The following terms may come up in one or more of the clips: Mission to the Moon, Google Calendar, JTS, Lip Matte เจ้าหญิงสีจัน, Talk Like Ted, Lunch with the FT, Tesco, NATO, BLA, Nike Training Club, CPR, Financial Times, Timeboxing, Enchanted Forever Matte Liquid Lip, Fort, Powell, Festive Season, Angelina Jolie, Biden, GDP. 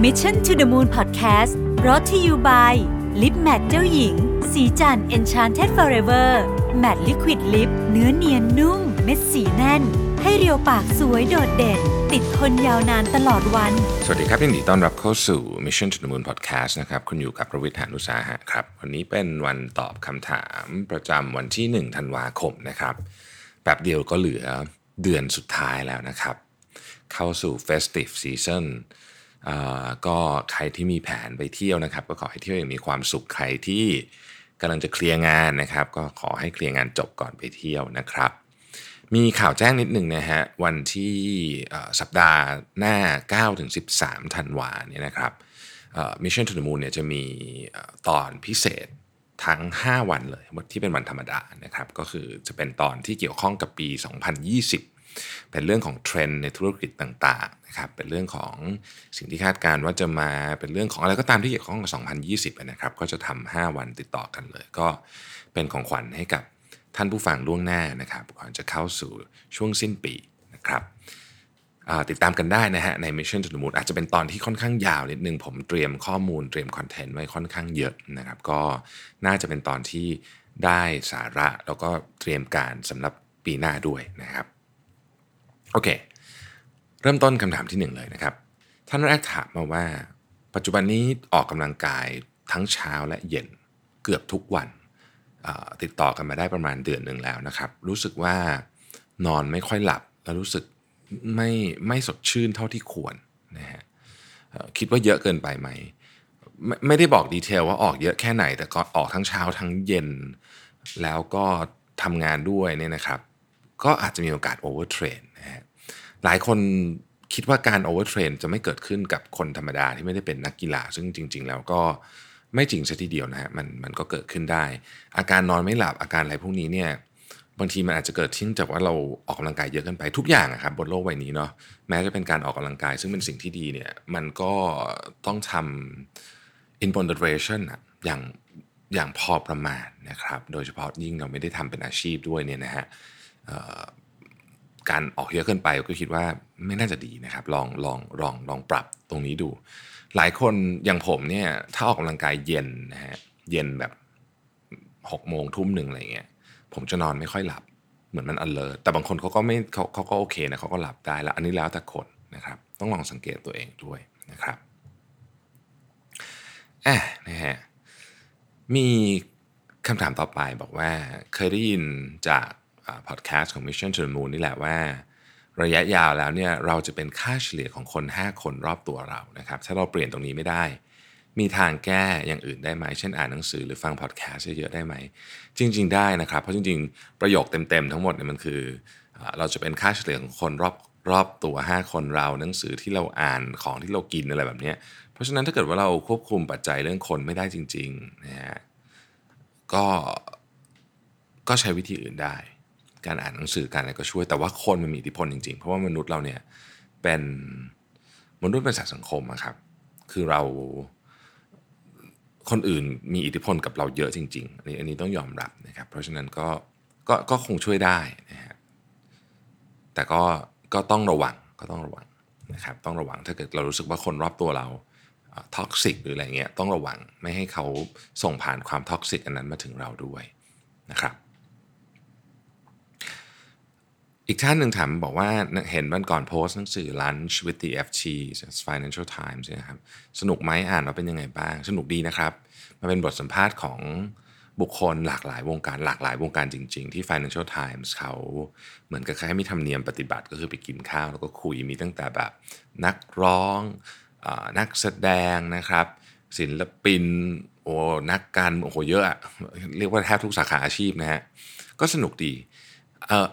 Mission to the Moon Podcast brought to you by Lip Matte เจ้าหญิงสีจัน Enchanted Forever Matte Liquid Lip เนื้อเนียนนุ่มเม็ดสีแน่นให้เรียวปากสวยโดดเด่นติดทนยาวนานตลอดวันสวัสดีครับยินดีต้อนรับเข้าสู่ Mission to the Moon Podcast นะครับคุณอยู่กับประวิทย์ หาญอุตสาหะครับวันนี้เป็นวันตอบคำถามประจำวันที่1ธันวาคมนะครับแป๊บเดียวก็เหลือเดือนสุดท้ายแล้วนะครับเข้าสู่ Festive Seasonก็ใครที่มีแผนไปเที่ยวนะครับก็ขอให้เที่ยวอย่างมีความสุขใครที่กำลังจะเคลียร์งานนะครับก็ขอให้เคลียร์งานจบก่อนไปเที่ยวนะครับมีข่าวแจ้งนิดหนึ่งนะฮะวันที่สัปดาห์หน้า 9-13 ธันวาเนี่ยนะครับ Mission to the Moon เนี่ยจะมีตอนพิเศษทั้ง5วันเลยที่เป็นวันธรรมดานะครับก็คือจะเป็นตอนที่เกี่ยวข้องกับปี 2020 เป็นเรื่องของเทรนด์ในธุรกิจต่างๆนะครับเป็นเรื่องของสิ่งที่คาดการณ์ว่าจะมาเป็นเรื่องของอะไรก็ตามที่เกี่ยวข้องกับ 2020 นะครับก็จะทำ5วันติดต่อกันเลยก็เป็นของขวัญให้กับท่านผู้ฟังล่วงหน้านะครับก่อนจะเข้าสู่ช่วงสิ้นปีนะครับติดตามกันได้นะฮะใน Mission to the Moon อาจจะเป็นตอนที่ค่อนข้างยาวนิดนึงผมเตรียมข้อมูลเตรียมคอนเทนต์ไว้ค่อนข้างเยอะนะครับก็น่าจะเป็นตอนที่ได้สาระแล้วก็เตรียมการสำหรับปีหน้าด้วยนะครับโอเคเริ่มต้นคำถามที่1เลยนะครับท่านแรกถามมาว่าปัจจุบันนี้ออกกำลังกายทั้งเช้าและเย็นเกือบทุกวันติดต่อกันมาได้ประมาณเดือนหนึ่งแล้วนะครับรู้สึกว่านอนไม่ค่อยหลับแล้วรู้สึกไม่สดชื่นเท่าที่ควรนะฮะคิดว่าเยอะเกินไปไหมไม่ได้บอกดีเทลว่าออกเยอะแค่ไหนแต่ก็ออกทั้งเช้าทั้งเย็นแล้วก็ทำงานด้วยเนี่ยนะครับก็อาจจะมีโอกาสโอเวอร์เทรนนะฮะหลายคนคิดว่าการโอเวอร์เทรนจะไม่เกิดขึ้นกับคนธรรมดาที่ไม่ได้เป็นนักกีฬาซึ่งจริงๆแล้วก็ไม่จริงซะทีเดียวนะฮะมันก็เกิดขึ้นได้อาการนอนไม่หลับอาการอะไรพวกนี้เนี่ยบางทีมันอาจจะเกิดขึ้นจากว่าเราออกกำลังกายเยอะเกินไปทุกอย่างอะครับบนโลกใบนี้เนาะแม้จะเป็นการออกกำลังกายซึ่งเป็นสิ่งที่ดีเนี่ยมันก็ต้องทำ in moderation อะอย่างพอประมาณนะครับโดยเฉพาะยิ่งเราไม่ได้ทำเป็นอาชีพด้วยเนี่ยนะฮะการออกเยอะเกินไปก็คิดว่าไม่น่าจะดีนะครับลองปรับตรงนี้ดูหลายคนอย่างผมเนี่ยถ้าออกกำลังกายเย็นนะฮะเย็นแบบ 18:00 น. อะไรเงี้ยผมจะนอนไม่ค่อยหลับเหมือนมัน alert แต่บางคนเขาก็โอเคนะเขาก็หลับได้แล้วอันนี้แล้วแต่คนนะครับต้องลองสังเกตตัวเองด้วยนะครับนะฮะมีคำถามต่อไปบอกว่าเคยได้ยินจากพอดแคสต์ของ Mission to the Moon นี่แหละว่าระยะยาวแล้วเนี่ยเราจะเป็นค่าเฉลี่ยของคน5คนรอบตัวเรานะครับถ้าเราเปลี่ยนตรงนี้ไม่ได้มีทางแก้อย่างอื่นได้ไหมเช่นอ่านหนังสือหรือฟังพอดแคสต์เยอะๆได้ไหมจริงๆได้นะครับเพราะจริงๆประโยคเต็มๆทั้งหมดเนี่ยมันคือเราจะเป็นค่าเฉลี่ยของคนรอบตัว5คนเราหนังสือที่เราอ่านของที่เรากินอะไรแบบนี้เพราะฉะนั้นถ้าเกิดว่าเราควบคุมปัจจัยเรื่องคนไม่ได้จริงๆนะฮะก็ใช้วิธีอื่นได้การอ่านหนังสือการอะไรก็ช่วยแต่ว่าคนมันมีอิทธิพลจริงๆเพราะว่ามนุษย์เราเนี่ยเป็นมนุษย์เป็นสัตว์สังคมอะครับคือเราคนอื่นมีอิทธิพลกับเราเยอะจริงๆอันนี้ต้องยอมรับนะครับเพราะฉะนั้นก็คงช่วยได้นะฮะแต่ก็ต้องระวังนะครับต้องระวังถ้าเกิดเรารู้สึกว่าคนรอบตัวเราท็อกซิกหรืออะไรเงี้ยต้องระวังไม่ให้เขาส่งผ่านความท็อกซิกอันนั้นมาถึงเราด้วยนะครับอีกท่านหนึ่งถามบอกว่าเห็นวันก่อนโพสต์หนังสือ Lunch with the FT Financial Times นะครับสนุกไหมอ่านแล้วเป็นยังไงบ้างสนุกดีนะครับมันเป็นบทสัมภาษณ์ของบุคคลหลากหลายวงการจริงๆที่ Financial Times เขาเหมือนกับเขาให้มีธรรมเนียมปฏิบัติก็คือไปกินข้าวแล้วก็คุยมีตั้งแต่แบบนักร้องนักแสดงนะครับศิลปินนักการเยอะเรียกว่าแทบทุกสาขาอาชีพนะฮะก็สนุกดี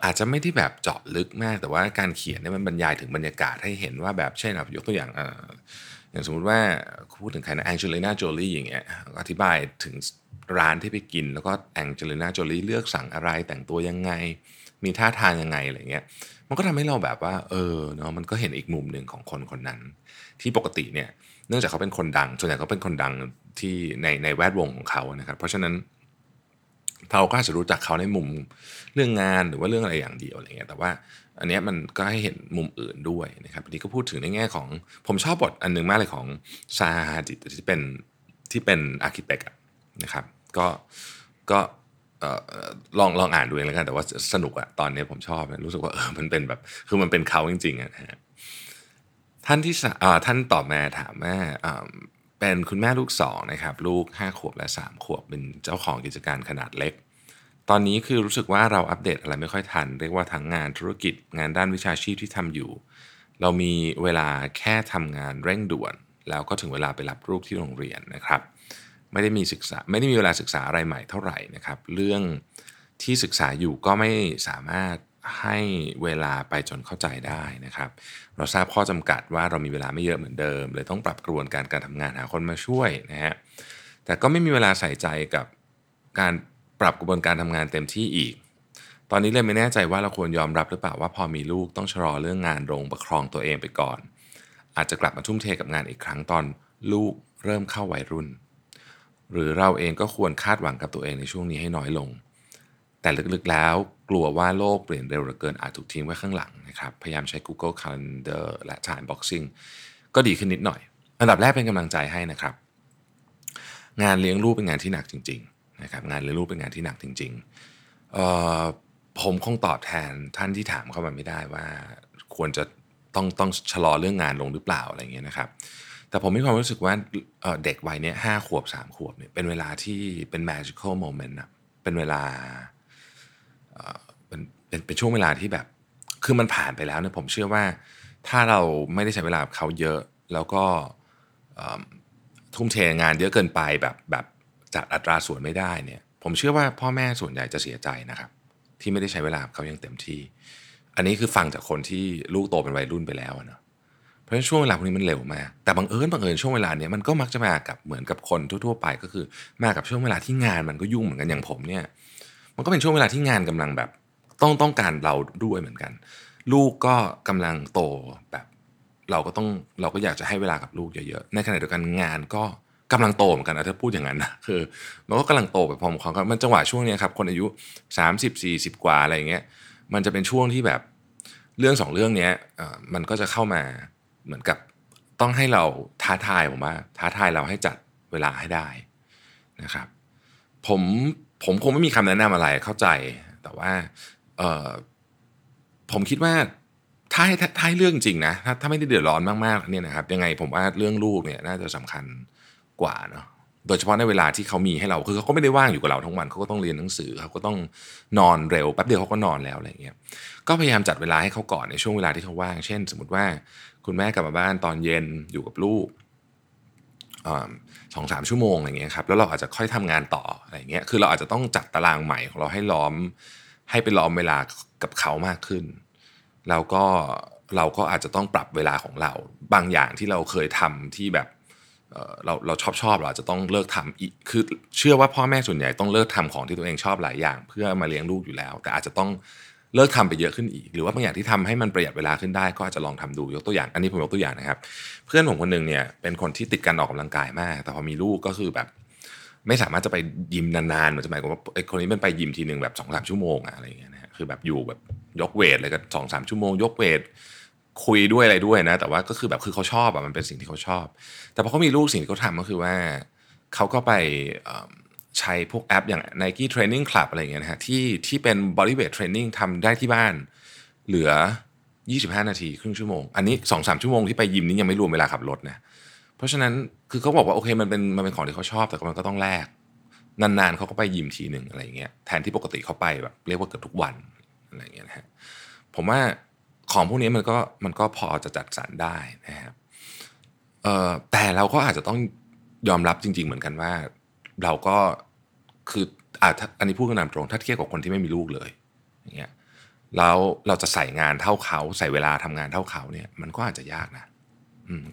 อาจจะไม่ได้แบบเจาะลึกมากแต่ว่าการเขียนเนี่ยมันบรรยายถึงบรรยากาศให้เห็นว่าแบบใช่นะยกตัวอย่างอย่างสมมุติว่าพูดถึงใครนะแองเจลิน่าโจลี่อย่างเงี้ยอธิบายถึงร้านที่ไปกินแล้วก็แองเจลิน่าโจลี่เลือกสั่งอะไรแต่งตัวยังไงมีท่าทางยังไงอะไรเงี้ยมันก็ทำให้เราแบบว่าเนาะมันก็เห็นอีกมุมหนึ่งของคนคนนั้นที่ปกติเนี่ยเนื่องจากเขาเป็นคนดังส่วนใหญ่เขาเป็นคนดังที่ในแวดวงของเขานะครับเพราะฉะนั้นเราก็อาจจะรู้จักเขาในมุมเรื่องงานหรือว่าเรื่องอะไรอย่างเดียวอะไรเงี้ยแต่ว่า อันนี้มันก็ให้เห็นมุมอื่นด้วยนะครับอันนี้ก็พูดถึงในแง่ของผมชอบบทอันนึงมากเลยของซาฮาจิที่เป็นอาร์คิเทคนะครับก็ลองอ่านดูเองแล้วกันแต่ว่าสนุกอะตอนนี้ผมชอบรู้สึกว่ามันเป็นแบบคือมันเป็นเขาจริงๆอะนะฮะท่านตอบมาถามว่าเป็นคุณแม่ลูก2นะครับลูก5ขวบและ3ขวบเป็นเจ้าของกิจการขนาดเล็กตอนนี้คือรู้สึกว่าเราอัปเดตอะไรไม่ค่อยทันเรียกว่าทั้งงานธุรกิจงานด้านวิชาชีพที่ทำอยู่เรามีเวลาแค่ทำงานเร่งด่วนแล้วก็ถึงเวลาไปรับลูกที่โรงเรียนนะครับไม่ได้มีเวลาศึกษาอะไรใหม่เท่าไหร่นะครับเรื่องที่ศึกษาอยู่ก็ไม่สามารถให้เวลาไปจนเข้าใจได้นะครับเราทราบข้อจำกัดว่าเรามีเวลาไม่เยอะเหมือนเดิมเลยต้องปรับกระบวนการทำงานหาคนมาช่วยนะฮะแต่ก็ไม่มีเวลาใส่ใจกับการปรับกระบวนการทำงานเต็มที่อีกตอนนี้เลยไม่แน่ใจว่าเราควรยอมรับหรือเปล่าว่าพอมีลูกต้องชะลอเรื่องงานลงประครองตัวเองไปก่อนอาจจะกลับมาทุ่มเทกับงานอีกครั้งตอนลูกเริ่มเข้าวัยรุ่นหรือเราเองก็ควรคาดหวังกับตัวเองในช่วงนี้ให้น้อยลงแต่ลึกๆแล้วกลัวว่าโลกเปลี่ยนเร็วเหลือเกินอาจถูกทิ้งไว้ข้างหลังนะครับพยายามใช้ Google Calendar และ Timeboxing ก็ดีขึ้นนิดหน่อยอันดับแรกเป็นกำลังใจให้นะครับงานเลี้ยงลูกเป็นงานที่หนักจริงๆนะครับงานเลี้ยงลูกเป็นงานที่หนักจริงๆผมคงตอบแทนท่านที่ถามเข้ามาไม่ได้ว่าควรจะต้องชะลอเรื่องงานลงหรือเปล่าอะไรอย่างเงี้ยนะครับแต่ผมมีความรู้สึกว่าเด็กวัยนี้5ขวบ3ขวบเนี่ยเป็นเวลาที่เป็น magical moment นะเป็นเวลาเป็นช่วงเวลาที่แบบคือมันผ่านไปแล้วเนี่ยผมเชื่อว่าถ้าเราไม่ได้ใช้เวลากับเขาเยอะแล้วก็ทุ่มเทงานเยอะเกินไปแบบจัดอัตราส่วนไม่ได้เนี่ยผมเชื่อว่าพ่อแม่ส่วนใหญ่จะเสียใจนะครับที่ไม่ได้ใช้เวลากับเขาอย่างเต็มที่อันนี้คือฟังจากคนที่ลูกโตเป็นวัยรุ่นไปแล้วนะเพราะฉะนั้นช่วงเวลาพวกนี้มันเร็วมากแต่บังเอิญช่วงเวลาเนี้ยมันก็มักจะมากับเหมือนกับคนทั่วๆไปก็คือมากับช่วงเวลาที่งานมันก็ยุ่งเหมือนกันอย่างผมเนี่ยมันก็เป็นช่วงเวลาที่งานกำลังแบบต้องการเราด้วยเหมือนกันลูกก็กำลังโตแบบเราก็อยากจะให้เวลากับลูกเยอะๆในขณะเดียวกันงานก็กำลังโตเหมือนกันนะถ้าพูดอย่างนั้นนะคือมันก็กำลังโตไปพร้อมๆกันมันจังหวะช่วงนี้ครับคนอายุ30 40กว่าอะไรอย่างเงี้ยมันจะเป็นช่วงที่แบบเรื่อง2เรื่องเนี้ยมันก็จะเข้ามาเหมือนกับต้องให้เราท้าทายเราให้จัดเวลาให้ได้นะครับผมคงไม่มีคำแนะนำอะไรเข้าใจแต่ว่าผมคิดว่าถ้าให้เรื่องจริงนะถ้าไม่ได้เดือดร้อนมากๆเนี่ยนะครับยังไงผมว่าเรื่องลูกเนี่ยน่าจะสำคัญกว่าเนาะโดยเฉพาะในเวลาที่เขามีให้เราคือเขาก็ไม่ได้ว่างอยู่กับเราทั้งวันเขาก็ต้องเรียนหนังสือเขาก็ต้องนอนเร็วแป๊บเดียวเขาก็นอนแล้วอะไรเงี้ยก็พยายามจัดเวลาให้เขาก่อนในช่วงเวลาที่เขาว่างเช่นสมมติว่าคุณแม่กลับมาบ้านตอนเย็นอยู่กับลูก2-3 ชั่วโมงอะไรเงี้ยครับแล้วเราอาจจะค่อยทำงานต่ออะไรเงี้ยคือเราอาจจะต้องจัดตารางใหม่ของเราให้ไปล้อมเวลากับเขามากขึ้นแล้วก็เราก็อาจจะต้องปรับเวลาของเราบางอย่างที่เราเคยทำที่แบบเราชอบเราอาจจะต้องเลิกทำอีกคือเชื่อว่าพ่อแม่ส่วนใหญ่ต้องเลิกทำของที่ตัวเองชอบหลายอย่างเพื่อมาเลี้ยงลูกอยู่แล้วแต่อาจจะต้องเลิกทำไปเยอะขึ้นอีกหรือว่าบางอย่างที่ทำให้มันประหยัดเวลาขึ้นได้ก็อาจจะลองทำดูยกตัวอย่างอันนี้ผมยกตัวอย่างนะครับเพื่อนผมคนนึงเนี่ยเป็นคนที่ติดการออกกำลังกายมากแต่พอมีลูกก็คือแบบไม่สามารถจะไปยิมนานๆเหมือนสมัยก่อนว่าคนนี้มันไปยิมทีนึงแบบ 2-3 ชั่วโมงอะไรอย่างเงี้ยนะคือแบบอยู่แบบยกเวทอะไรก็ 2-3 ชั่วโมงยกเวทคุยด้วยอะไรด้วยนะแต่ว่าก็คือแบบคือเขาชอบอ่ะมันเป็นสิ่งที่เขาชอบแต่พอเขามีลูกสิ่งที่เขาทำก็คือว่าเขาก็ไปใช้พวกแอปอย่าง Nike Training Club อะไรอย่างเงี้ยนะฮะที่เป็น body weight training ทำได้ที่บ้านเหลือ25นาทีครึ่งชั่วโมงอันนี้ 2-3 ชั่วโมงที่ไปยิมนี่ยังไม่รวมเวลาขับรถนะเพราะฉะนั้นคือเขาบอกว่าโอเคมันเป็นของที่เขาชอบแต่มันก็ต้องแลกนานๆเขาก็ไปยิมทีนึงอะไรอย่างเงี้ยแทนที่ปกติเขาไปแบบเรียกว่าเกือบทุกวันอะไรอย่างเงี้ยนะฮะผมว่าของพวกนี้มันก็พอจะจัดสรรได้นะครับแต่เราก็อาจจะต้องยอมรับจริงๆเหมือนกันว่าเราก็คืออันนี้พูดกันตามตรงถ้าเทียบกับคนที่ไม่มีลูกเลยอย่างเงี้ยแล้วเราจะใส่งานเท่าเขาใส่เวลาทำงานเท่าเขาเนี่ยมันก็อาจจะยากนะ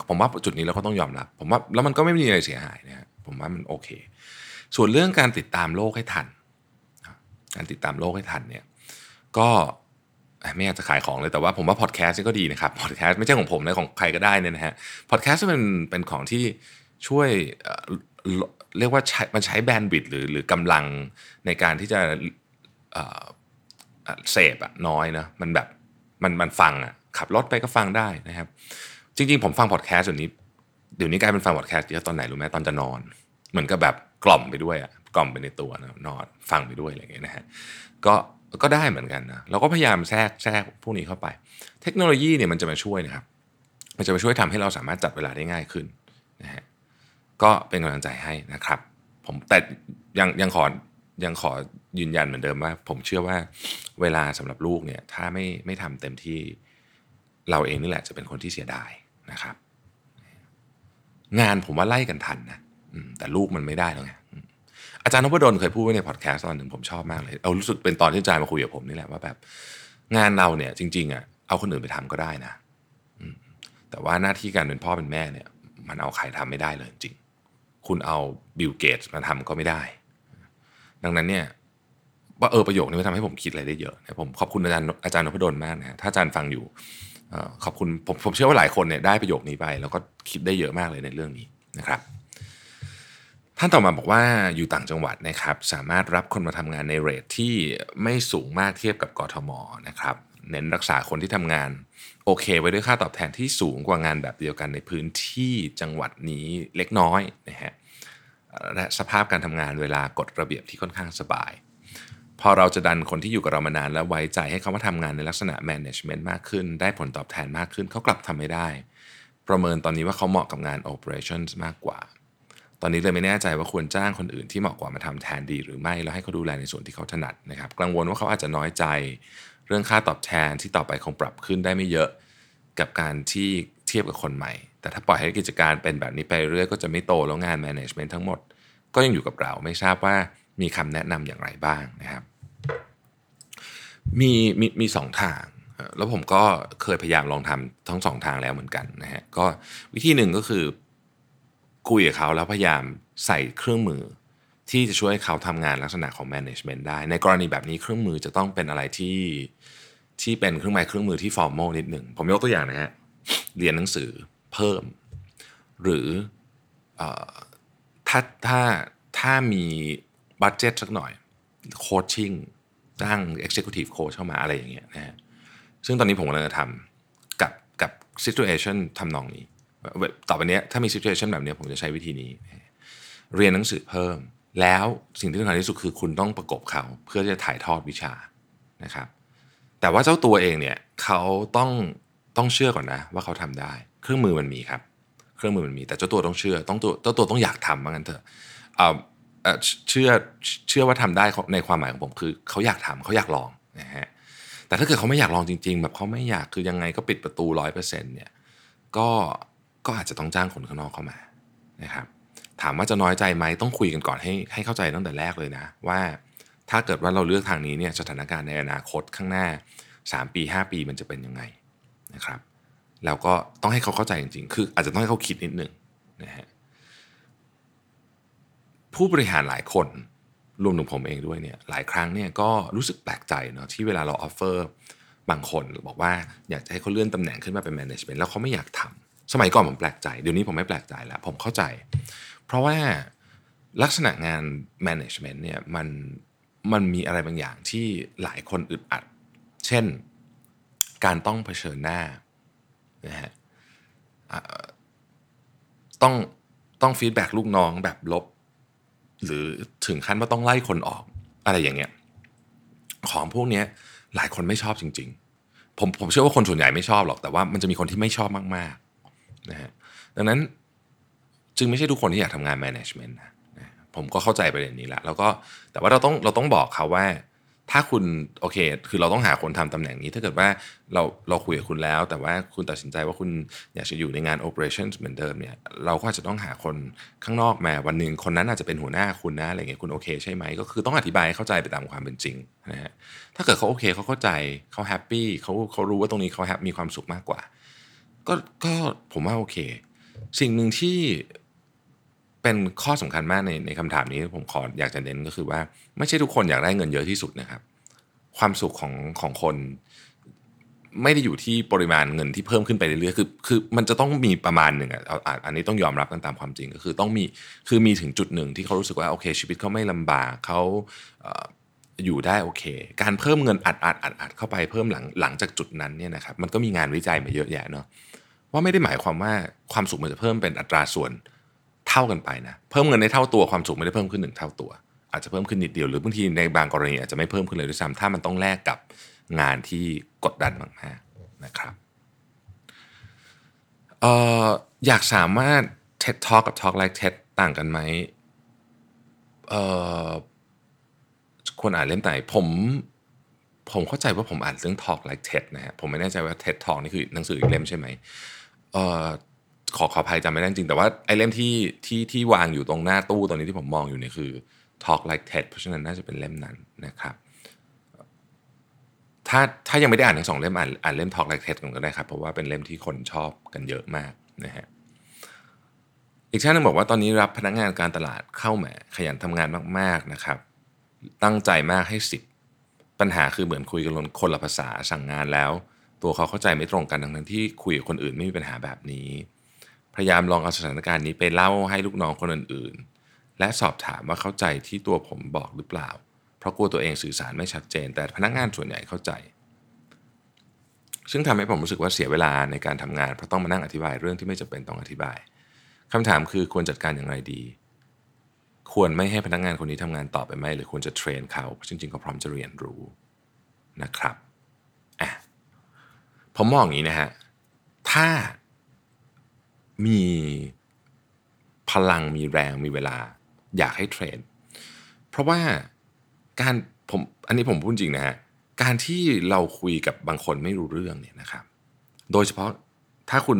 ผมว่าจุดนี้เราก็ต้องยอมรับผมว่าแล้วมันก็ไม่มีอะไรเสียหายนะฮะผมว่ามันโอเคส่วนเรื่องการติดตามโลกให้ทันการติดตามโลกให้ทันเนี่ยก็ไม่อยากจะขายของเลยแต่ว่าผมว่าพอดแคสต์นี่ก็ดีนะครับพอดแคสต์ไม่ใช่ของผมนะของใครก็ได้เนี่ยนะฮะพอดแคสต์เป็นของที่ช่วยเรียกว่ามันใช้แบนด์วิดต์หรือกำลังในการที่จะเสพอะน้อยนะมันแบบ มันฟังอ่ะขับรถไปก็ฟังได้นะครับจริงๆผมฟังพอดแคสต์เดี๋ยวนี้กลายเป็นฟังพอดแคสต์เยอะตอนไหนรู้ไหมตอนจะนอนเหมือนกับแบบกล่อมไปด้วยอ่ะกล่อมไปในตัวนอนฟังไปด้วยอะไรอย่างเงี้ยนะฮะก็ได้เหมือนกันนะเราก็พยายามแทรกพวกนี้เข้าไปเทคโนโลยีเนี่ยมันจะมาช่วยนะครับมันจะมาช่วยทำให้เราสามารถจัดเวลาได้ง่ายขึ้นนะฮะก็เป็นกำลังใจให้นะครับผมแต่ยังขอยืนยันเหมือนเดิมว่าผมเชื่อว่าเวลาสำหรับลูกเนี่ยถ้าไม่ทำเต็มที่เราเองนี่แหละจะเป็นคนที่เสียดายนะครับงานผมว่าไล่กันทันนะแต่ลูกมันไม่ได้แล้วไงอาจารย์นพดลเคยพูดไว้ในพอดแคสต์ตอนหนึ่งผมชอบมากเลยเอารู้สึกเป็นตอนที่อาจารย์มาคุยกับผมนี่แหละว่าแบบงานเราเนี่ยจริงๆอ่ะเอาคนอื่นไปทำก็ได้นะแต่ว่าหน้าที่การเป็นพ่อเป็นแม่เนี่ยมันเอาใครทำไม่ได้เลยจริงคุณเอาบิลเกตส์มาทำก็ไม่ได้ดังนั้นเนี่ยว่าประโยคนี้มันทำให้ผมคิดอะไรได้เยอะนะผมขอบคุณอาจารย์นพดลมากนะถ้าอาจารย์ฟังอยู่ขอบคุณผมเชื่อว่าหลายคนเนี่ยได้ประโยคนี้ไปแล้วก็คิดได้เยอะมากเลยในเรื่องนี้นะครับท่านต่อมาบอกว่าอยู่ต่างจังหวัดนะครับสามารถรับคนมาทำงานในเรทที่ไม่สูงมากเทียบกับกทมนะครับเน้นรักษาคนที่ทำงานโอเคไว้ด้วยค่าตอบแทนที่สูงกว่างานแบบเดียวกันในพื้นที่จังหวัดนี้เล็กน้อยนะฮะและสภาพการทำงานเวลากฎระเบียบที่ค่อนข้างสบายพอเราจะดันคนที่อยู่กับเรามานานแล้วไว้ใจให้เขามาทำงานในลักษณะแมเนจเมนต์มากขึ้นได้ผลตอบแทนมากขึ้นเขากลับทำไม่ได้ประเมินตอนนี้ว่าเขาเหมาะกับงาน operations มากกว่าตอนนี้เลยไม่แน่ใจว่าควรจ้างคนอื่นที่เหมาะกว่ามาทำแทนดีหรือไม่แล้วให้เขาดูแลในส่วนที่เขาถนัดนะครับกังวลว่าเขาอาจจะน้อยใจเรื่องค่าตอบแทนที่ต่อไปคงปรับขึ้นได้ไม่เยอะกับการที่เทียบกับคนใหม่แต่ถ้าปล่อยให้กิจการเป็นแบบนี้ไปเรื่อยก็จะไม่โตแล้วงานแมเนจเมนต์ทั้งหมดก็ยังอยู่กับเราไม่ทราบว่ามีคำแนะนำอย่างไรบ้างนะครับมีสองทางแล้วผมก็เคยพยายามลองทำทั้งสองทางแล้วเหมือนกันนะฮะก็วิธีหนึ่งก็คือคุยกับเขาแล้วพยายามใส่เครื่องมือที่จะช่วยเขาทำงานลักษณะของแมเนจเมนต์ได้ในกรณีแบบนี้เครื่องมือจะต้องเป็นอะไรที่เป็นเครื่องไม้เครื่องมือที่ฟอร์มอลนิดหนึ่งผมยกตัวอย่างนะฮะเรียนหนังสือเพิ่มหรือถ้ามีบัดเจ็ตสักหน่อยโคชชิ่งจ้าง Executive Coach เข้ามาอะไรอย่างเงี้ยนะฮะซึ่งตอนนี้ผมกำลังจะทำกับ situation ทำนองนี้ต่อไปนี้ถ้ามี situation แบบนี้ผมจะใช้วิธีนี้เรียนหนังสือเพิ่มแล้วสิ่งที่สำคัญที่สุดคือคุณต้องประกบเขาเพื่อจะถ่ายทอดวิชานะครับแต่ว่าเจ้าตัวเองเนี่ยเขาต้องเชื่อก่อนนะว่าเขาทำได้เครื่องมือมันมีครับเครื่องมือมันมีแต่เจ้าตัวต้องเชื่อเจ้าตัวต้องอยากทำเหมือนกันเถอะเชื่อว่าทำได้ในความหมายของผมคือเขาอยากทำเขาอยากลองนะฮะแต่ถ้าเกิดเขาไม่อยากลองจริงๆแบบเขาไม่อยากคือยังไงก็ปิดประตู 100% เนี่ยก็อาจจะต้องจ้างคนข้างนอกเข้ามานะครับถามว่าจะน้อยใจไหมต้องคุยกันก่อนให้เข้าใจตั้งแต่แรกเลยนะว่าถ้าเกิดว่าเราเลือกทางนี้เนี่ยสถานการณ์ในอนาคตข้างหน้า3ปี5ปีมันจะเป็นยังไงนะครับแล้วก็ต้องให้เขาเข้าใจจริงๆคืออาจจะต้องให้เขาคิดนิดนึงนะฮะผู้บริหารหลายคนรวมถึงผมเองด้วยเนี่ยหลายครั้งเนี่ยก็รู้สึกแปลกใจเนาะที่เวลาเราออฟเฟอร์บางคนบอกว่าอยากจะให้เขาเลื่อนตำแหน่งขึ้นมาเป็นแมเนจเมนต์แล้วเขาไม่อยากทำสมัยก่อนผมแปลกใจเดี๋ยวนี้ผมไม่แปลกใจแล้วผมเข้าใจเพราะว่าลักษณะงานแมเนจเมนต์เนี่ยมันมีอะไรบางอย่างที่หลายคนอึดอัดเช่นการต้องเผชิญหน้านะฮะต้องฟีดแบ็กลูกน้องแบบลบหรือถึงขั้นว่าต้องไล่คนออกอะไรอย่างเงี้ยของพวกนี้หลายคนไม่ชอบจริงๆผมเชื่อว่าคนส่วนใหญ่ไม่ชอบหรอกแต่ว่ามันจะมีคนที่ไม่ชอบมากๆนะฮะดังนั้นจึงไม่ใช่ทุกคนที่อยากทำงานแมเนจเมนต์นะผมก็เข้าใจประเด็นนี้ละแล้วก็แต่ว่าเราต้องบอกเขาว่าถ้าคุณโอเคคือเราต้องหาคนทำตำแหน่งนี้ถ้าเกิดว่าเราคุยกับคุณแล้วแต่ว่าคุณตัดสินใจว่าคุณอยากจะอยู่ในงาน operations เหมือนเดิมเนี่ยเราก็อาจจะต้องหาคนข้างนอกมาวันหนึ่งคนนั้นอาจจะเป็นหัวหน้าคุณนะอะไรเงี้ยคุณโอเคใช่ไหมก็คือต้องอธิบายให้เข้าใจไปตามความเป็นจริงนะฮะถ้าเกิดเขาโอเคเขาเข้าใจเขาแฮปปี้เขารู้ว่าตรงนี้เขาแฮปมีความสุขมากกว่าก็ผมว่าโอเคสิ่งหนึ่งที่เป็นข้อสำคัญมากในคำถามนี้ผมขออยากจะเน้นก็คือว่าไม่ใช่ทุกคนอยากได้เงินเยอะที่สุดนะครับความสุขของคนไม่ได้อยู่ที่ปริมาณเงินที่เพิ่มขึ้นไปเรื่อยๆคือมันจะต้องมีประมาณหนึ่งอ่ะอันนี้ต้องยอมรับกันตามความจริงก็คือต้องมีถึงจุดหนึ่งที่เขารู้สึกว่าโอเคชีวิตเขาไม่ลำบากเขา อยู่ได้โอเคการเพิ่มเงินอัดเข้าไปเพิ่มหลังจากจุดนั้นเนี่ยนะครับมันก็มีงานวิจัยมาเยอะแยะเนาะว่าไม่ได้หมายความว่าความสุขมันจะเพิ่มเป็นอัตราส่วนเท่ากันไปนะเพิ่มเงินในเท่าตัวความสุขไม่ได้เพิ่มขึ้น1เท่าตัวอาจจะเพิ่มขึ้นนิดเดียวหรือบางทีในบางกรณีอาจจะไม่เพิ่มขึ้นเลยด้วยซ้ำถ้ามันต้องแลกกับงานที่กดดันมากๆนะครับอยากสามารถ TED Talk กับ Talk Like Ted ต่างกันไหมควรอ่านเล่มไหนผมเข้าใจว่าผมอ่านเรื่อง Talk Like Ted นะฮะผมไม่แน่ใจว่า TED Talk นี่คือหนังสืออีกเล่มใช่ไหมขออภัยจำไม่ได้จริงแต่ว่าไอ้เล่มที่วางอยู่ตรงหน้าตู้ตอนนี้ที่ผมมองอยู่เนี่ยคือ Talk Like Ted เพราะฉะนั้นน่าจะเป็นเล่มนั้นนะครับถ้ายังไม่ได้อ่านทั้ง2เล่มอ่านเล่ม Talk Like Ted ก็ได้ครับเพราะว่าเป็นเล่มที่คนชอบกันเยอะมากนะฮะอีกท่านนึงบอกว่าตอนนี้รับพนักงานการตลาดเข้ามาขยันทำงานมากๆนะครับตั้งใจมากให้10ปัญหาคือเหมือนคุยกันคนละภาษาสั่งงานแล้วตัวเขาเข้าใจไม่ตรงกันทั้งที่คุยกับคนอื่นไม่มีปัญหาแบบนี้พยายามลองเอาสถานการณ์นี้ไปเล่าให้ลูกน้องคนอื่นๆและสอบถามว่าเข้าใจที่ตัวผมบอกหรือเปล่าเพราะกลัวตัวเองสื่อสารไม่ชัดเจนแต่พนักงานส่วนใหญ่เข้าใจซึ่งทำให้ผมรู้สึกว่าเสียเวลาในการทำงานเพราะต้องมานั่งอธิบายเรื่องที่ไม่จำเป็นต้องอธิบายคำถามคือควรจัดการอย่างไรดีควรไม่ให้พนักงานคนนี้ทำงานต่อไปไหมหรือควรจะเทรนเขาจริงๆเขาพร้อมจะเรียนรู้นะครับผมมองอย่างนี้นะฮะถ้ามีพลังมีแรงมีเวลาอยากให้เทรนเพราะว่าการผมอันนี้ผมพูดจริงนะฮะการที่เราคุยกับบางคนไม่รู้เรื่องเนี่ยนะครับโดยเฉพาะถ้าคุณ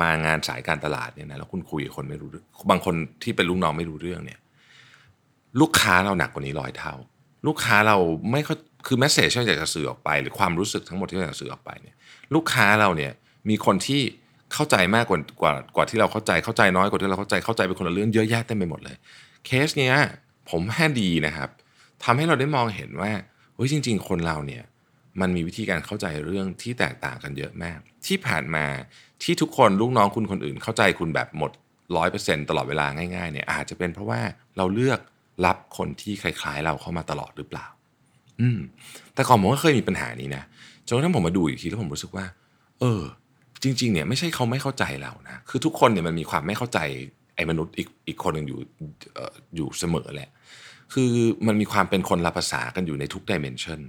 มางานสายการตลาดเนี่ยนะแล้วคุณคุยกับคนไม่รู้บางคนที่เป็นลูกน้องไม่รู้เรื่องเนี่ยลูกค้าเราหนักกว่านี้100เท่าลูกค้าเราไม่คือเมสเสจที่อยากจะสื่อออกไปหรือความรู้สึกทั้งหมดที่อยากสื่อออกไปเนี่ยลูกค้าเราเนี่ยมีคนที่เข้าใจมากกว่าที่เราเข้าใจเข้าใจน้อยกว่าที่เราเข้าใจเป็นคนละเรื่องเยอะแยะเต็มไปหมดเลยเคสเนี้ยผมว่าดีนะครับทำให้เราได้มองเห็นว่าเฮ้ยจริงๆคนเราเนี่ยมันมีวิธีการเข้าใจเรื่องที่แตกต่างกันเยอะมากที่ผ่านมาที่ทุกคนลูกน้องคุณคนอื่นเข้าใจคุณแบบหมด 100% ตลอดเวลาง่ายๆเนี่ยอาจจะเป็นเพราะว่าเราเลือกรับคนที่คล้ายๆเราเข้ามาตลอดหรือเปล่าแต่ก่อนผมก็เคยมีปัญหานี้นะจนกระทั่งผมมาดูอีกทีแล้วผมรู้สึกว่าจริงๆเนี่ยไม่ใช่เขาไม่เข้าใจเรานะคือทุกคนเนี่ยมันมีความไม่เข้าใจไอ้มนุษย์อีกคนนึงอยู่เสมอแหละคือมันมีความเป็นคนละภาษากันอยู่ในทุก dimension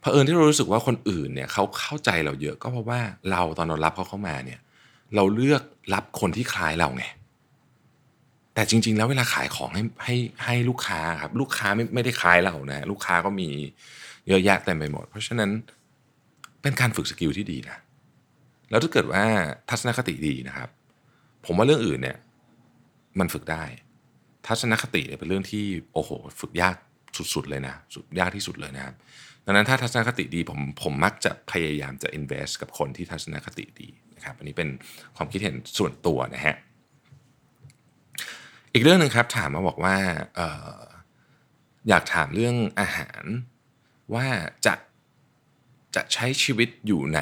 เผอิญที่เรารู้สึกว่าคนอื่นเนี่ยเขาเข้าใจเราเยอะก็เพราะว่าเราตอนเรารับเขาเข้ามาเนี่ยเราเลือกรับคนที่คล้ายเราไงแต่จริงๆแล้วเวลาขายของให้ลูกค้าครับลูกค้าไม่ได้คล้ายเรานะลูกค้าก็มีเยอะแยะเต็มไปหมดเพราะฉะนั้นเป็นการฝึกสกิลที่ดีนะแล้วถ้าเกิดว่าทัศนคติดีนะครับผมว่าเรื่องอื่นเนี่ยมันฝึกได้ทัศนคติเป็นเรื่องที่โอ้โหฝึกยากสุดๆเลยนะสุดยากที่สุดเลยนะครับดังนั้นถ้าทัศนคติดีผมมักจะพยายามจะ invest กับคนที่ทัศนคติดีนะครับอันนี้เป็นความคิดเห็นส่วนตัวนะฮะอีกเรื่องนึงครับถามมาบอกว่าอยากถามเรื่องอาหารว่าจะใช้ชีวิตอยู่ใน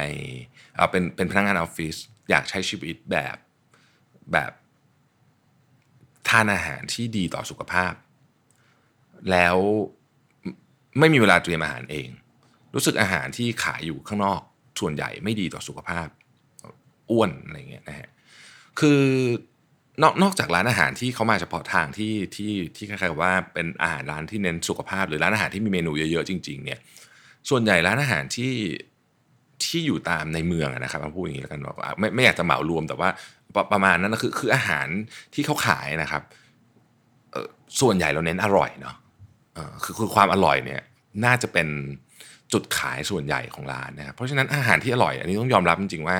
เป็นพนักงานออฟฟิศอยากใช้ชีวิตแบบทานอาหารที่ดีต่อสุขภาพแล้วไม่มีเวลาเตรียมอาหารเองรู้สึกอาหารที่ขายอยู่ข้างนอกส่วนใหญ่ไม่ดีต่อสุขภาพอ้วนอะไรเงี้ยนะฮะคือนอกจากร้านอาหารที่เขามาเฉพาะทางที่คล้ายๆว่าเป็นอาหารร้านที่เน้นสุขภาพหรือร้านอาหารที่มีเมนูเยอะๆจริงๆเนี่ยส่วนใหญ่ร้านอาหารที่อยู่ตามในเมืองนะครับพูดอย่างนี้แล้วกันไม่อยากจะเหมารวมแต่ว่าประมาณนั้นคืออาหารที่เขาขายนะครับส่วนใหญ่เราเน้นอร่อยเนาะคือความอร่อยเนี่ยน่าจะเป็นจุดขายส่วนใหญ่ของร้านนะครับเพราะฉะนั้นอาหารที่อร่อยอันนี้ต้องยอมรับจริงๆว่า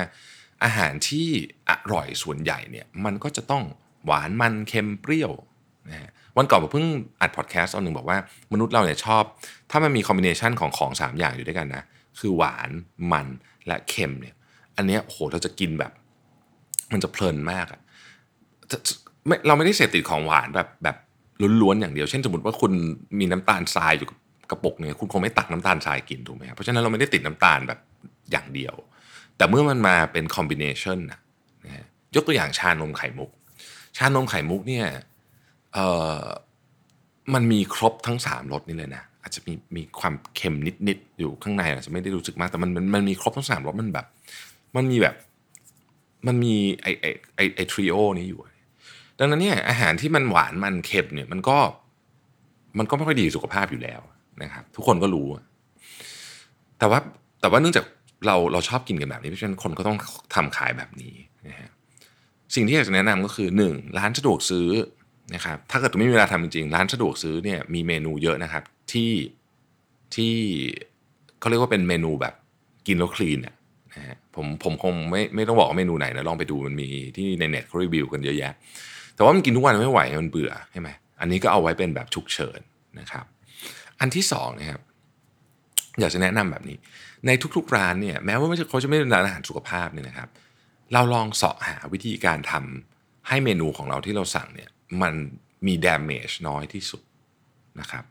อาหารที่อร่อยส่วนใหญ่เนี่ยมันก็จะต้องหวานมันเค็มเปรี้ยวนะฮะวันก่อนผมเพิ่งอัดพอดแคสต์อันนึงบอกว่ามนุษย์เราเนี่ยชอบถ้ามันมีคอมบิเนชันของ3อย่างอยู่ด้วยกันนะคือหวานมันและเค็มเนี่ยอันเนี้ยโหเราจะกินแบบมันจะเพลินมากอ่ะเราไม่ได้เสพติดของหวานแบบล้วนๆอย่างเดียวเช่นสมมติว่าคุณมีน้ำตาลทรายอยู่กระปุกเนี่ยคุณคงไม่ตักน้ำตาลทรายกินถูกไหมครับเพราะฉะนั้นเราไม่ได้ติดน้ำตาลแบบอย่างเดียวแต่เมื่อมันมาเป็นคอมบิเนชันนะยกตัวอย่างชานมไข่มุกเนี่ยมันมีครบทั้ง3รสนี่เลยนะ อาจจะมีความเค็มนิดๆอยู่ข้างในอาจจะไม่ได้รู้สึกมากแต่มันมีครบทั้ง3รสมันมีไอทริโอนี้อยู่ดังนั้นเนี่ยอาหารที่มันหวานมันเค็มเนี่ยมันก็ไม่ค่อยดีสุขภาพอยู่แล้วนะครับทุกคนก็รู้แต่ว่าเนื่องจากเราชอบกินกันแบบนี้เพราะฉะนั้นคนก็ต้องทำขายแบบนี้นะฮะสิ่งที่อยากจะแนะนำก็คือ1ร้านสะดวกซื้อนะครับถ้าเกิดไม่มีเวลาทำจริงๆร้านสะดวกซื้อเนี่ยมีเมนูเยอะนะครับที่เขาเรียกว่าเป็นเมนูแบบกินแล้วคลีนอ่ะนะฮะผมคงไม่ต้องบอกว่าเมนูไหนนะลองไปดูมันมีที่ในเน็ตเขารีวิวกันเยอะแยะแต่ว่ามันกินทุกวันไม่ไหวมันเบื่อใช่ไหมอันนี้ก็เอาไว้เป็นแบบฉุกเฉินนะครับอันที่2นะครับอยากจะแนะนำแบบนี้ในทุกๆร้านเนี่ยแม้ว่าเขาจะไม่ได้เป็นร้านอาหารสุขภาพเนี่ยนะครับเราลองเสาะหาวิธีการทำให้เมนูของเราที่เราสั่งเนี่ยมันมี damage น้อยที่สุดนะครับ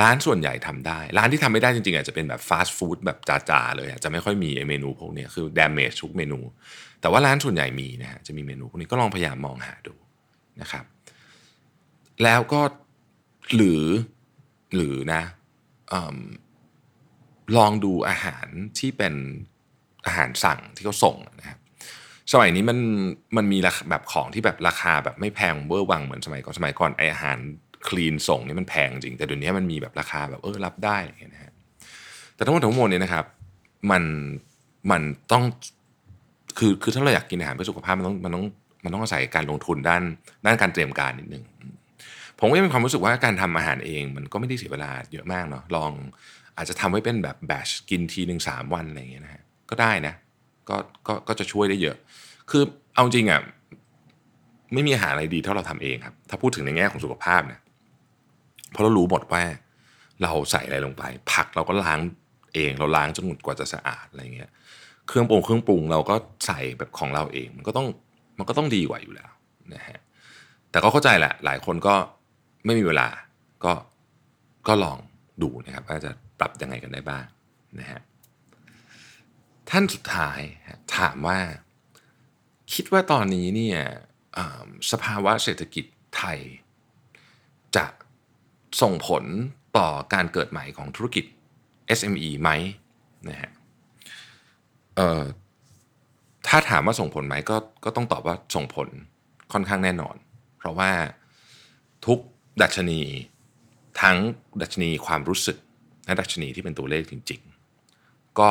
ร้านส่วนใหญ่ทำได้ร้านที่ทำไม่ได้จริงๆอาจจะเป็นแบบ fast food แบบจ๋าๆเลยอาจจะไม่ค่อยมีเมนูพวกนี้คือ damage ทุกเมนูแต่ว่าร้านส่วนใหญ่มีนะฮะจะมีเมนูพวกนี้ก็ลองพยายามมองหาดูนะครับแล้วก็หรือนะลองดูอาหารที่เป็นอาหารสั่งที่เขาส่งนะครับสมัยนี้มันมีแบบของที่แบบราคาแบบไม่แพงเวอร์วังเหมือนสมัยก่อนไออาหารคลีนส่งนี่มันแพงจริงแต่เดี๋ยวนี้มันมีแบบราคาแบบรับได้อะไรเงี้ยนะฮะแต่ทั้งหมดเนี่ยนะครับมันต้องคือถ้าเราอยากกินอาหารเพื่อสุขภาพมันต้องอาศัยการลงทุนด้านการเตรียมการนิดนึงผมก็ยังมีความรู้สึกว่าการทำอาหารเองมันก็ไม่ได้เสียเวลาเยอะมากเนาะลองอาจจะทำไว้เป็นแบบแบชกินทีนึง3วันอะไรอย่างเงี้ยนะฮะก็ได้นะก็จะช่วยได้เยอะคือเอาจริงอ่ะไม่มีอาหารอะไรดีเท่าเราทำเองครับถ้าพูดถึงในแง่ของสุขภาพนะเพราะเรารู้หมดว่าเราใส่อะไรลงไปผักเราก็ล้างเองเราล้างจนหมดกว่าจะสะอาดอะไรเงี้ยเครื่องปรุงเราก็ใส่แบบของเราเองมันก็ต้องดีกว่าอยู่แล้วนะฮะแต่ก็เข้าใจแหละหลายคนก็ไม่มีเวลาก็ลองดูนะครับว่าจะปรับยังไงกันได้บ้างนะฮะท่านสุดท้ายถามว่าคิดว่าตอนนี้เนี่ยสภาวะเศรษฐกิจไทยจะส่งผลต่อการเกิดใหม่ของธุรกิจ SME ไหมนะฮะถ้าถามว่าส่งผลไหมก็ต้องตอบว่าส่งผลค่อนข้างแน่นอนเพราะว่าทุกดัชนีทั้งดัชนีความรู้สึกและดัชนีที่เป็นตัวเลขจริงๆก็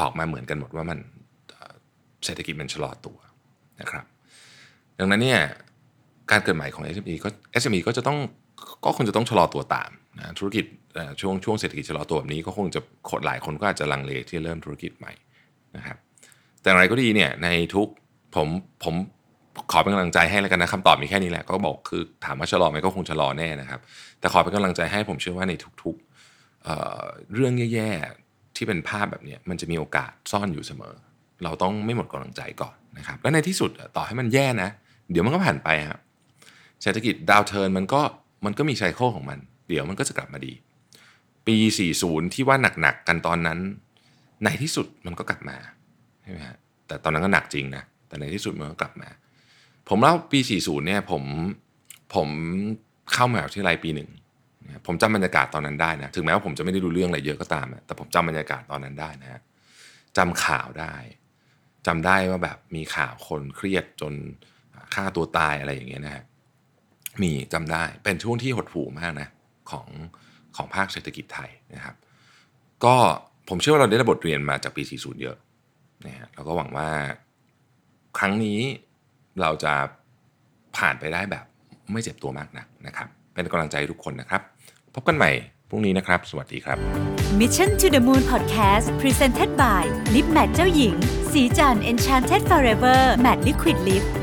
ออกมาเหมือนกันหมดว่ามันเศรษฐกิจมันชะลอตัวนะครับดังนั้นเนี่ยการเกิดใหม่ของ SME ก็จะต้องก็คงจะต้องชะลอตัวตามนะธุรกิจช่วงเศรษฐกิจชะลอตัวแบบนี้ก็คงจะหลายคนก็อาจจะลังเลที่จะเริ่มธุรกิจใหม่นะครับแต่อะไรก็ดีเนี่ยในทุกผมขอเป็นกำลังใจให้แล้วกันนะคำตอบมีแค่นี้แหละก็บอกคือถามว่าชะลอไหมก็คงชะลอแน่นะครับแต่ขอเป็นกำลังใจให้ผมเชื่อว่าในทุกๆเรื่องแย่ๆที่เป็นภาพแบบนี้มันจะมีโอกาสซ่อนอยู่เสมอเราต้องไม่หมดกำลังใจก่อนนะครับและในที่สุดต่อให้มันแย่นะเดี๋ยวมันก็ผ่านไปครับเศรษฐกิจดาวเทิร์นมันก็มีไซเคิลของมันเดี๋ยวมันก็จะกลับมาดีปี40ที่ว่าหนักๆกันตอนนั้นในที่สุดมันก็กลับมาใช่ไหมฮะแต่ตอนนั้นก็หนักจริงนะแต่ในที่สุดมันก็กลับมาผมเล่าปี40เนี่ยผมเข้ามหาวิทยาลัยปี1นะผมจำบรรยากาศตอนนั้นได้นะถึงแม้ว่าผมจะไม่ได้ดูเรื่องอะไรเยอะก็ตามนะแต่ผมจำบรรยากาศตอนนั้นได้นะฮะจำข่าวได้จำได้ว่าแบบมีข่าวคนเครียดจนฆ่าตัวตายอะไรอย่างเงี้ยนะฮะมีจำได้เป็นช่วงที่หดหู่มากนะของภาคเศรษฐกิจไทยนะครับก็ผมเชื่อว่าเราได้รับบทเรียนมาจากปี40เยอะนะฮะเราก็หวังว่าครั้งนี้เราจะผ่านไปได้แบบไม่เจ็บตัวมากนักนะครับเป็นกำลังใจทุกคนนะครับพบกันใหม่พรุ่งนี้นะครับสวัสดีครับ Mission to the Moon Podcast Presented by Lip Matte เจ้าหญิงสีจัน Enchanted Forever Matte Liquid Lip